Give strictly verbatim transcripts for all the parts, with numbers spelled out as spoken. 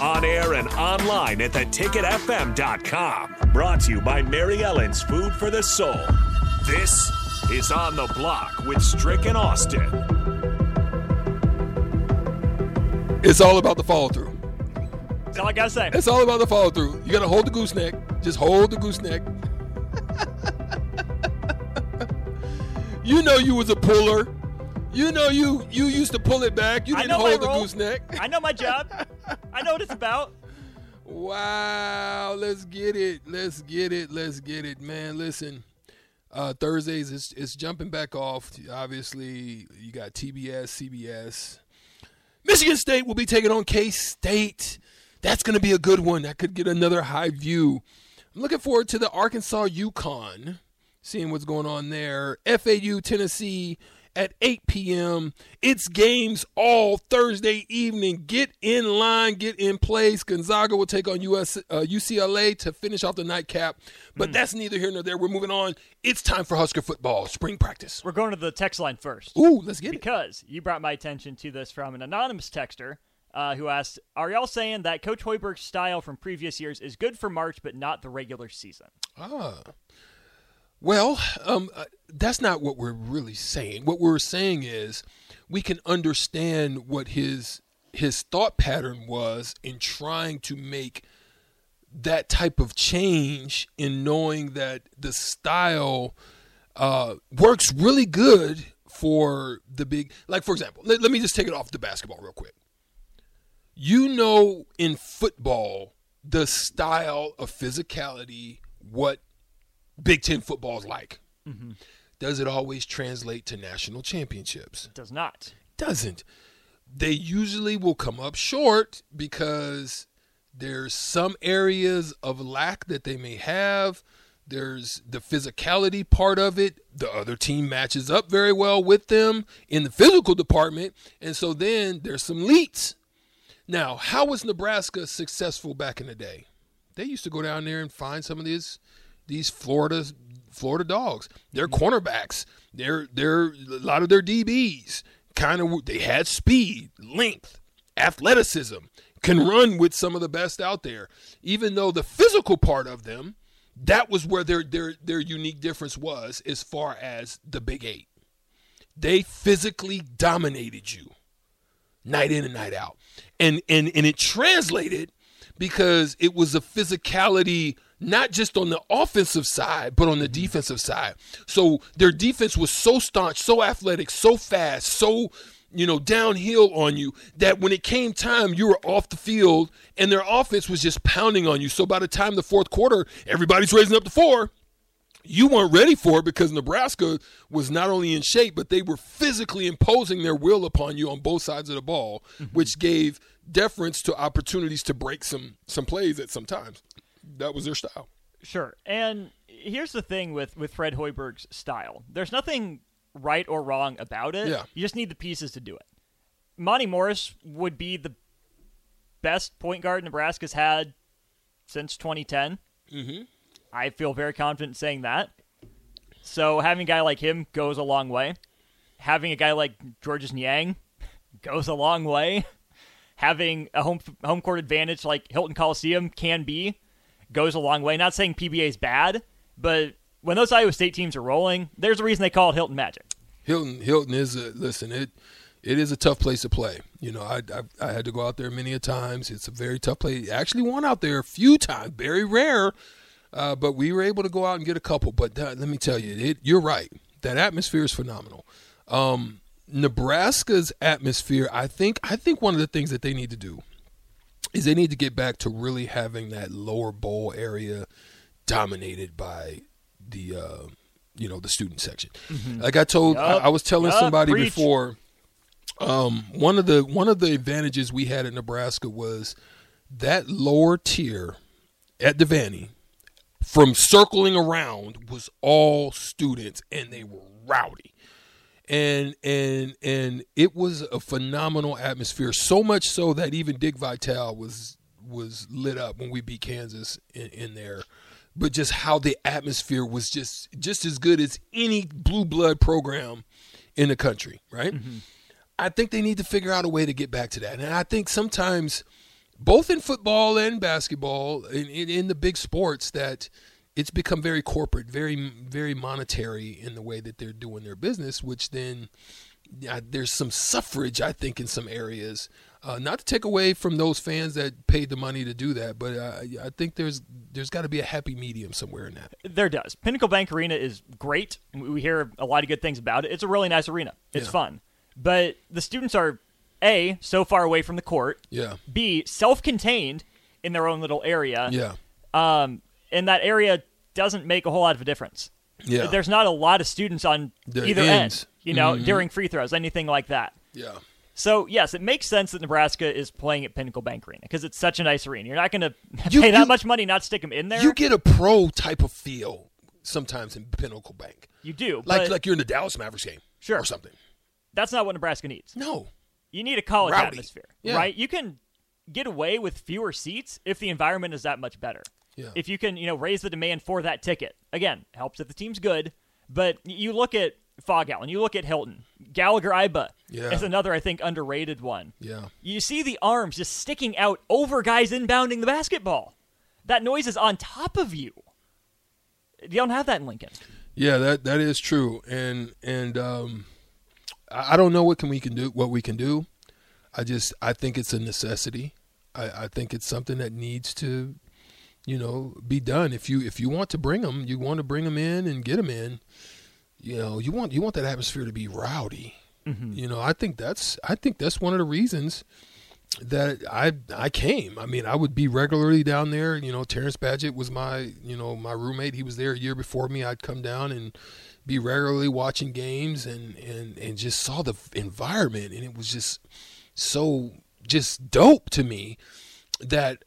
On air and online at the ticket f m dot com. Brought to you by Mary Ellen's Food for the Soul. This is On the Block with Strick and Austin. It's all about the fall through. That's all I got to say. It's all about the fall through. You got to hold the gooseneck. Just hold the gooseneck. You know you was a puller. You know you you used to pull it back. You didn't hold the gooseneck. I know my job. I know what it's about. Wow. Let's get it. Let's get it. Let's get it, man. Listen. Uh, Thursdays, it's, it's jumping back off. Obviously, you got T B S, C B S. Michigan State will be taking on K-State. That's going to be a good one. That could get another high view. I'm looking forward to the Arkansas UConn, seeing what's going on there. F A U, Tennessee at eight p.m. It's games all Thursday evening. Get in line, get in place. Gonzaga will take on U S, uh, U C L A to finish off the nightcap. But mm. that's neither here nor there. We're moving on. It's time for Husker football, spring practice. We're going to the text line first. Ooh, let's get because it. Because you brought my attention to this from an anonymous texter uh, who asked, are y'all saying that Coach Hoiberg's style from previous years is good for March but not the regular season? Ah. Well, um, uh, that's not what we're really saying. What we're saying is we can understand what his his thought pattern was in trying to make that type of change, in knowing that the style uh, works really good for the big. Like, for example, let, let me just take it off the basketball real quick. You know, in football, the style of physicality, what Big Ten football is like. Mm-hmm. Does it always translate to national championships? It does not. Doesn't. They usually will come up short because there's some areas of lack that they may have. There's the physicality part of it. The other team matches up very well with them in the physical department. And so then there's some leaks. Now, how was Nebraska successful back in the day? They used to go down there and find some of these These Florida Florida dogs, their cornerbacks, their their a lot of their D Bs, kind of they had speed, length, athleticism, can run with some of the best out there. Even though the physical part of them, that was where their their their unique difference was as far as the Big Eight. They physically dominated you, night in and night out, and and and it translated because it was a physicality. Not just on the offensive side, but on the defensive side. So their defense was so staunch, so athletic, so fast, so, you know, downhill on you that when it came time, you were off the field and their offense was just pounding on you. So by the time the fourth quarter, everybody's raising up to four. You weren't ready for it because Nebraska was not only in shape, but they were physically imposing their will upon you on both sides of the ball, mm-hmm. which gave deference to opportunities to break some some plays at some times. That was their style. Sure. And here's the thing with, with Fred Hoiberg's style. There's nothing right or wrong about it. Yeah. You just need the pieces to do it. Monty Morris would be the best point guard Nebraska's had since twenty ten. Mm-hmm. I feel very confident saying that. So having a guy like him goes a long way. Having a guy like Georges Niang goes a long way. Having a home home court advantage like Hilton Coliseum can be goes a long way. Not saying P B A is bad, but when those Iowa State teams are rolling, there's a reason they call it Hilton Magic. Hilton Hilton is a, listen, it it is a tough place to play. You know, I I, I had to go out there many a times. It's a very tough place. Actually won out there a few times, very rare, uh, but we were able to go out and get a couple. But that, let me tell you, it, you're right. That atmosphere is phenomenal. Um, Nebraska's atmosphere, I think, I think one of the things that they need to do is they need to get back to really having that lower bowl area dominated by the, uh, you know, the student section. Mm-hmm. Like I told, yep. I, I was telling yep. somebody Preach. before, um, one of the one of the advantages we had at Nebraska was that lower tier at Devaney from circling around was all students, and they were rowdy. And and and it was a phenomenal atmosphere, so much so that even Dick Vitale was was lit up when we beat Kansas in, in there. But just how the atmosphere was just just as good as any blue blood program in the country, right? Mm-hmm. I think they need to figure out a way to get back to that. And I think sometimes, both in football and basketball, in, in, in the big sports, that it's become very corporate, very, very monetary in the way that they're doing their business, which then uh, there's some suffrage, I think, in some areas. Uh, not to take away from those fans that paid the money to do that, but uh, I think there's there's got to be a happy medium somewhere in that. There does. Pinnacle Bank Arena is great. We hear a lot of good things about it. It's a really nice arena. It's yeah. fun. But the students are, A, so far away from the court. Yeah. B, self-contained in their own little area. Yeah. Um, and that area doesn't make a whole lot of a difference. Yeah. There's not a lot of students on the either ends. end, you know, mm-hmm. during free throws, anything like that. Yeah. So, yes, it makes sense that Nebraska is playing at Pinnacle Bank Arena because it's such a nice arena. You're not going to pay you, that much money not stick them in there. You get a pro type of feel sometimes in Pinnacle Bank. You do. Like but, like you're in the Dallas Mavericks game sure. or something. That's not what Nebraska needs. No. You need a college Rowdy. atmosphere, yeah. right? You can get away with fewer seats if the environment is that much better. Yeah. If you can, you know, raise the demand for that ticket. Again, helps if the team's good. But you look at Fog Allen, you look at Hilton, Gallagher Iba yeah. is another, I think, underrated one. Yeah. You see the arms just sticking out over guys inbounding the basketball. That noise is on top of you. You don't have that in Lincoln. Yeah, that that is true. And and um, I don't know what can we can do. What we can do, I just I think it's a necessity. I, I think it's something that needs to, you know, be done. If you if you want to bring them, you want to bring them in and get them in. You know, you want you want that atmosphere to be rowdy. Mm-hmm. You know, I think that's I think that's one of the reasons that I I came. I mean, I would be regularly down there. You know, Terrence Badgett was my you know my roommate. He was there a year before me. I'd come down and be regularly watching games and, and, and just saw the environment, and it was just so just dope to me that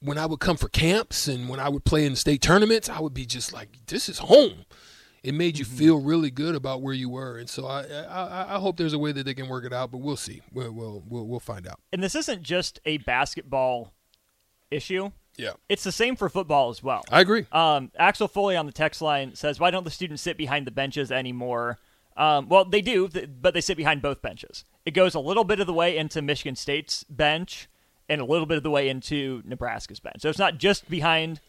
when I would come for camps and when I would play in state tournaments, I would be just like, this is home. It made you mm-hmm. feel really good about where you were. And so I, I I hope there's a way that they can work it out, but we'll see. We'll we'll we'll, we'll find out. And this isn't just a basketball issue. Yeah, it's the same for football as well. I agree. Um, Axel Foley on the text line says, "Why don't the students sit behind the benches anymore?" Um, well, they do, but they sit behind both benches. It goes a little bit of the way into Michigan State's bench and a little bit of the way into Nebraska's bench. So it's not just behind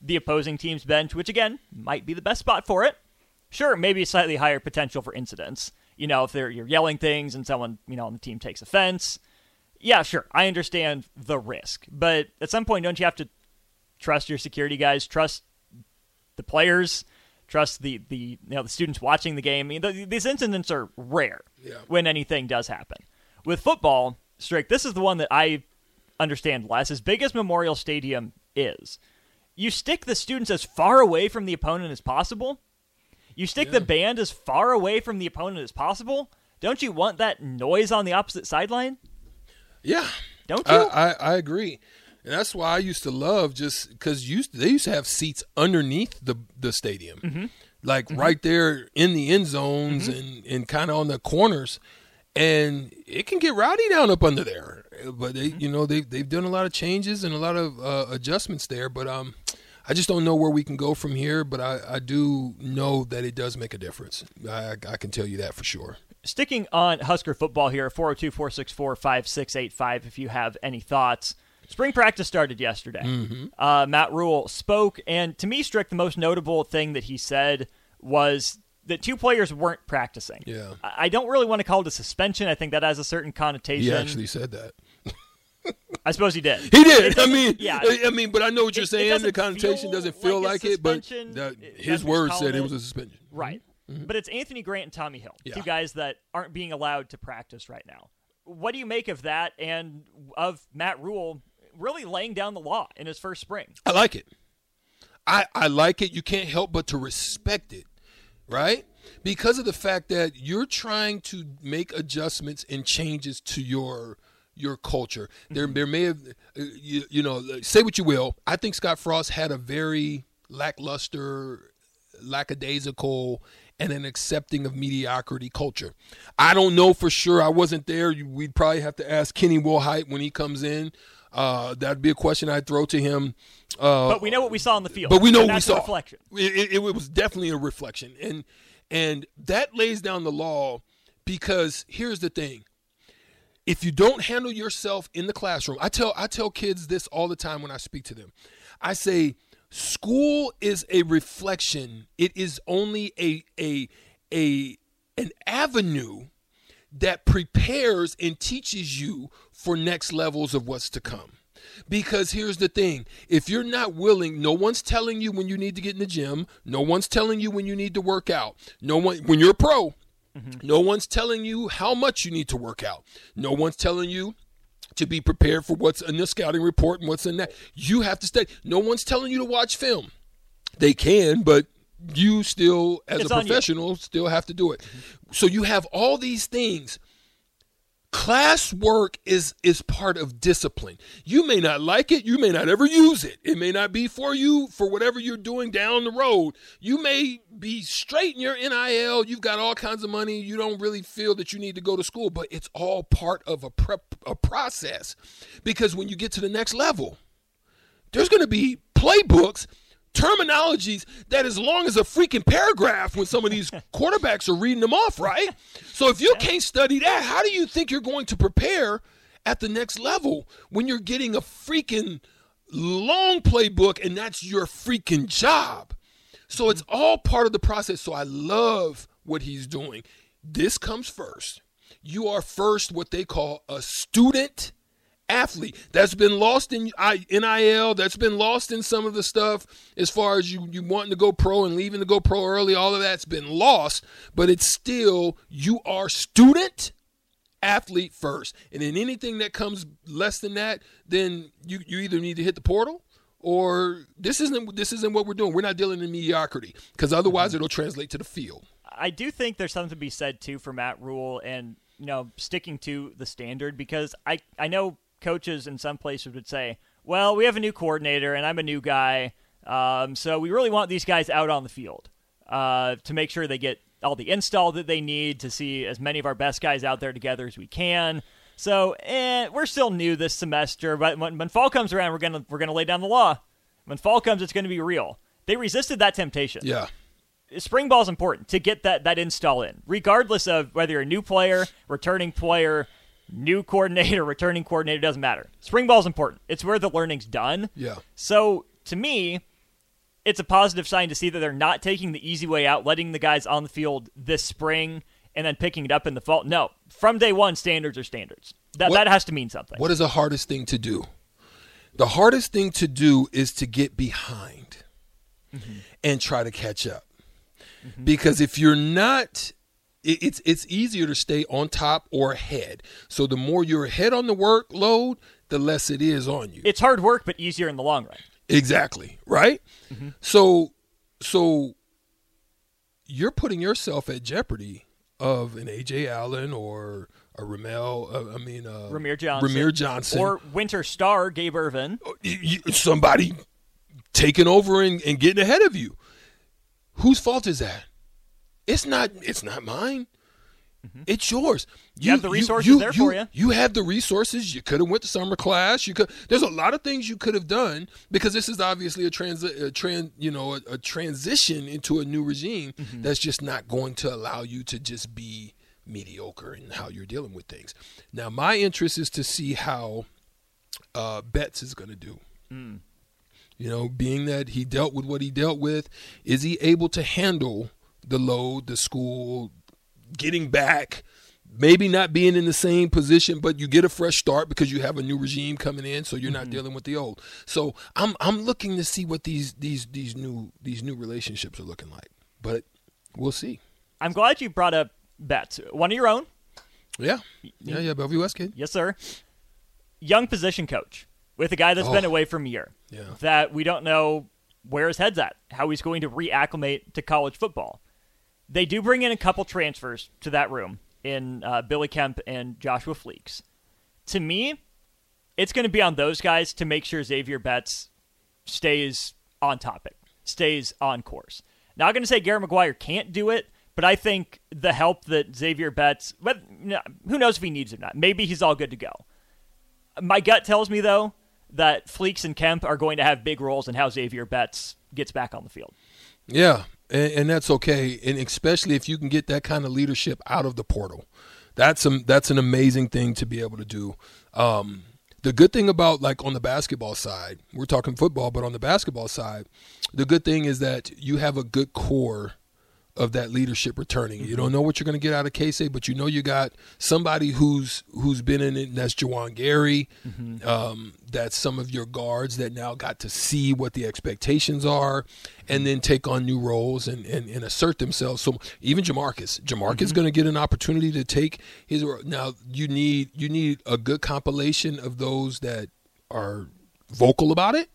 the opposing team's bench, which again might be the best spot for it. Sure, maybe slightly higher potential for incidents. You know, if they're you're yelling things and someone you know on the team takes offense. Yeah, sure. I understand the risk. But at some point, don't you have to trust your security guys, trust the players, trust the, the you know the students watching the game? I mean, th- these incidents are rare yeah. when anything does happen. With football, Strick, this is the one that I understand less. As big as Memorial Stadium is, you stick the students as far away from the opponent as possible. You stick yeah. the band as far away from the opponent as possible. Don't you want that noise on the opposite sideline? Yeah, don't you? I, I, I agree, and that's why I used to love just because they used to have seats underneath the the stadium, mm-hmm. like mm-hmm. right there in the end zones mm-hmm. and, and kind of on the corners, and it can get rowdy down up under there. But they, mm-hmm. you know, they they've done a lot of changes and a lot of uh, adjustments there. But um, I just don't know where we can go from here. But I, I do know that it does make a difference. I I can tell you that for sure. Sticking on Husker football here, four oh two, four six four, five six eight five if you have any thoughts. Spring practice started yesterday. Mm-hmm. Uh, Matt Rule spoke, and to me, Strick, the most notable thing that he said was that two players weren't practicing. Yeah. I don't really want to call it a suspension. I think that has a certain connotation. He actually said that. I suppose he did. He did. It's, I mean, yeah. I mean, but I know what you're it, saying. It the connotation doesn't feel like, like it, but that, his words said it. it was a suspension. Right. Mm-hmm. But it's Anthony Grant and Tommy Hill, yeah. two guys that aren't being allowed to practice right now. What do you make of that and of Matt Rule really laying down the law in his first spring? I like it. I, I like it. You can't help but to respect it, right? Because of the fact that you're trying to make adjustments and changes to your your culture. There, there may have, you, you know, say what you will. I think Scott Frost had a very lackluster, lackadaisical, and an accepting of mediocrity culture. I don't know for sure. I wasn't there. We'd probably have to ask Kenny Wilhite when he comes in. Uh, that'd be a question I'd throw to him. Uh, but we know what we saw on the field. But we know what we saw. Reflection. It, it, it was definitely a reflection, and and that lays down the law. Because here's the thing. If you don't handle yourself in the classroom, I tell I tell kids this all the time when I speak to them. I say school is a reflection. It is only a a a an avenue that prepares and teaches you for next levels of what's to come. Because here's the thing. If you're not willing, no one's telling you when you need to get in the gym. No one's telling you when you need to work out. No one when you're a pro. Mm-hmm. No one's telling you how much you need to work out. No one's telling you to be prepared for what's in the scouting report and what's in that. You have to stay. No one's telling you to watch film. They can, but you still, as it's a professional, still have to do it. Mm-hmm. So you have all these things. Classwork is is part of discipline. You may not like it. You may not ever use it. It may not be for you for whatever you're doing down the road. You may be straight in your N I L. You've got all kinds of money. You don't really feel that you need to go to school, but it's all part of a prep a process. Because when you get to the next level, there's going to be playbooks, terminologies that as long as a freaking paragraph when some of these quarterbacks are reading them off, right? So if you can't study that, how do you think you're going to prepare at the next level when you're getting a freaking long playbook and that's your freaking job? So it's all part of the process. So I love what he's doing. This comes first. You are first what they call a student athlete. That's been lost in N I L. That's been lost in some of the stuff as far as you, you wanting to go pro and leaving to go pro early. All of that's been lost, but it's still you are student athlete first. And in anything that comes less than that, then you, you either need to hit the portal or this isn't this isn't what we're doing. We're not dealing in mediocrity because otherwise it'll translate to the field. I do think there's something to be said too for Matt Rule and you know sticking to the standard because I, I know coaches in some places would say, well, we have a new coordinator and I'm a new guy. Um, so we really want these guys out on the field uh, to make sure they get all the install that they need to see as many of our best guys out there together as we can. So eh, we're still new this semester, but when, when fall comes around, we're going we're going to lay down the law. When fall comes, it's going to be real. They resisted that temptation. Yeah. Spring ball is important to get that, that install in, regardless of whether you're a new player, returning player, new coordinator, returning coordinator, doesn't matter. Spring ball is important. It's where the learning's done. Yeah. So, to me, it's a positive sign to see that they're not taking the easy way out, letting the guys on the field this spring, and then picking it up in the fall. No. From day one, standards are standards. That what, that has to mean something. What is the hardest thing to do? The hardest thing to do is to get behind mm-hmm. and try to catch up. Mm-hmm. Because if you're not... It's it's easier to stay on top or ahead. So the more you're ahead on the workload, the less it is on you. It's hard work, but easier in the long run. Exactly, right? Mm-hmm. So so you're putting yourself at jeopardy of an A J Allen or a Ramel, uh, I mean... Uh, Ramir Johnson. Ramir Johnson. Or Winter Star, Gabe Irvin. Somebody taking over and, and getting ahead of you. Whose fault is that? It's not it's not mine. Mm-hmm. It's yours. You, you have the resources you, you, there you, for you. You have the resources. You could have went to summer class. You could. There's a lot of things you could have done because this is obviously a trans, a trans you know, a, a transition into a new regime mm-hmm. that's just not going to allow you to just be mediocre in how you're dealing with things. Now, my interest is to see how uh, Betts is going to do. Mm. You know, being that he dealt with what he dealt with, is he able to handle the load, the school, getting back, maybe not being in the same position, but you get a fresh start because you have a new regime coming in, so you're not mm-hmm. dealing with the old. So I'm I'm looking to see what these these these new these new relationships are looking like, but we'll see. I'm glad you brought up Betts, one of your own. Yeah, yeah, yeah, Bellevue West kid. Yes, sir. Young position coach with a guy that's oh. been away from a year yeah. that we don't know where his head's at, how he's going to reacclimate to college football. They do bring in a couple transfers to that room in uh, Billy Kemp and Joshua Fleeks. to me, it's going to be on those guys to make sure Xavier Betts stays on topic, stays on course. Not going to say Garrett McGuire can't do it, but I think the help that Xavier Betts, well, who knows if he needs it or not. Maybe he's all good to go. My gut tells me, though, that Fleeks and Kemp are going to have big roles in how Xavier Betts gets back on the field. Yeah, and, and that's okay, and especially if you can get that kind of leadership out of the portal. That's a, that's an amazing thing to be able to do. Um, the good thing about, like, on the basketball side, we're talking football, but on the basketball side, the good thing is that you have a good core of that leadership returning. Mm-hmm. You don't know what you're going to get out of K-State, but you know you got somebody who's who's been in it, and that's Jawan Gary. Mm-hmm. Um, that's some of your guards that now got to see what the expectations are and then take on new roles and, and, and assert themselves. So even Jamarcus. Jamarcus is mm-hmm. going to get an opportunity to take his – now you need you need a good compilation of those that are vocal about it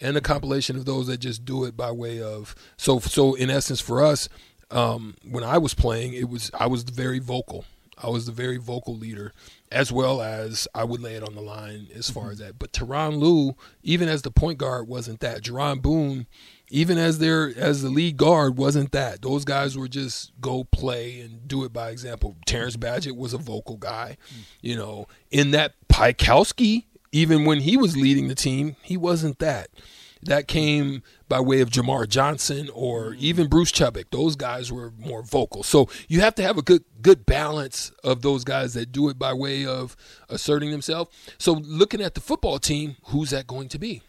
and a compilation of those that just do it by way of – so so in essence for us, Um, when I was playing, it was I was very vocal. I was the very vocal leader, as well as I would lay it on the line as far mm-hmm. as that. But Tyronn Lue, even as the point guard, wasn't that. Jerron Boone, even as their as the lead guard, wasn't that. Those guys were just go play and do it by example. Terrence Badgett was a vocal guy, mm-hmm. you know. In that Pikowski, even when he was leading the team, he wasn't that. That came by way of Jamar Johnson or even Bruce Chubbuck. Those guys were more vocal. So you have to have a good good balance of those guys that do it by way of asserting themselves. So looking at the football team, who's that going to be?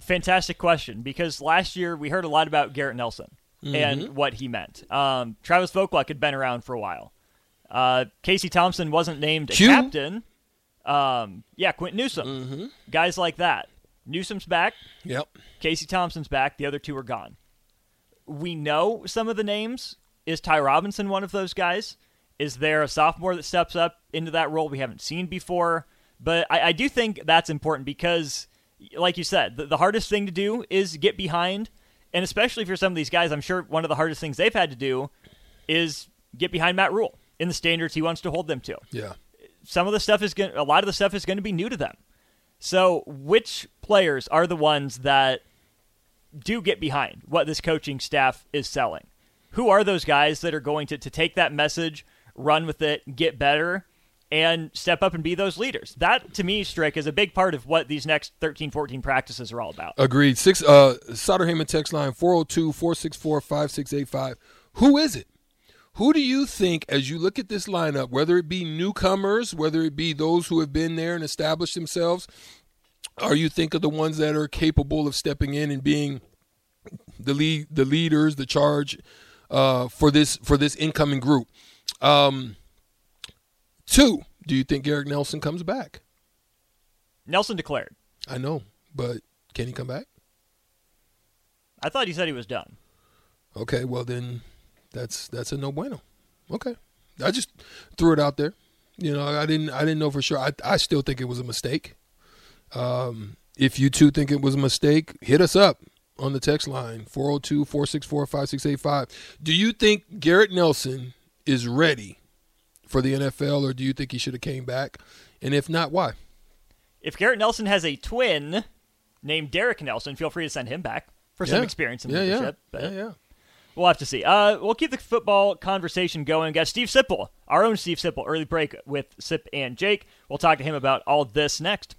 Fantastic question, because last year we heard a lot about Garrett Nelson mm-hmm. and what he meant. Um, Travis Vogelok had been around for a while. Uh, Casey Thompson wasn't named a Q. captain. Um, yeah, Quentin Newsome. Mm-hmm. Guys like that. Newsome's back. Yep. Casey Thompson's back. The other two are gone. We know some of the names. Is Ty Robinson one of those guys? Is there a sophomore that steps up into that role we haven't seen before? But I, I do think that's important because, like you said, the, the hardest thing to do is get behind. And especially for some of these guys, I'm sure one of the hardest things they've had to do is get behind Matt Rule in the standards he wants to hold them to. Yeah. Some of the stuff is going. A lot of the stuff is going to be new to them. So which players are the ones that do get behind what this coaching staff is selling? Who are those guys that are going to, to take that message, run with it, get better, and step up and be those leaders? That, to me, Strick, is a big part of what these next thirteen, fourteen practices are all about. Agreed. Six, uh, Sauter Heyman text line, four oh two, four six four, five six eight five. Who is it? Who do you think, as you look at this lineup, whether it be newcomers, whether it be those who have been there and established themselves, or you think of the ones that are capable of stepping in and being the lead, the leaders, the charge uh, for this for this incoming group? Um, two, do you think Eric Nelson comes back? Nelson declared. I know, but can he come back? I thought he said he was done. Okay, well then... That's that's a no bueno. Okay, I just threw it out there. You know, I didn't I didn't know for sure. I I still think it was a mistake. Um, if you two think it was a mistake, hit us up on the text line four oh two, four six four, five six eight five. Do you think Garrett Nelson is ready for the N F L, or do you think he should have came back? And if not, why? If Garrett Nelson has a twin named Derek Nelson, feel free to send him back for yeah. some experience in yeah, leadership. Yeah, but. yeah, yeah. We'll have to see. Uh, we'll keep the football conversation going. Got Steve Sipple, our own Steve Sipple, early break with Sip and Jake. We'll talk to him about all this next.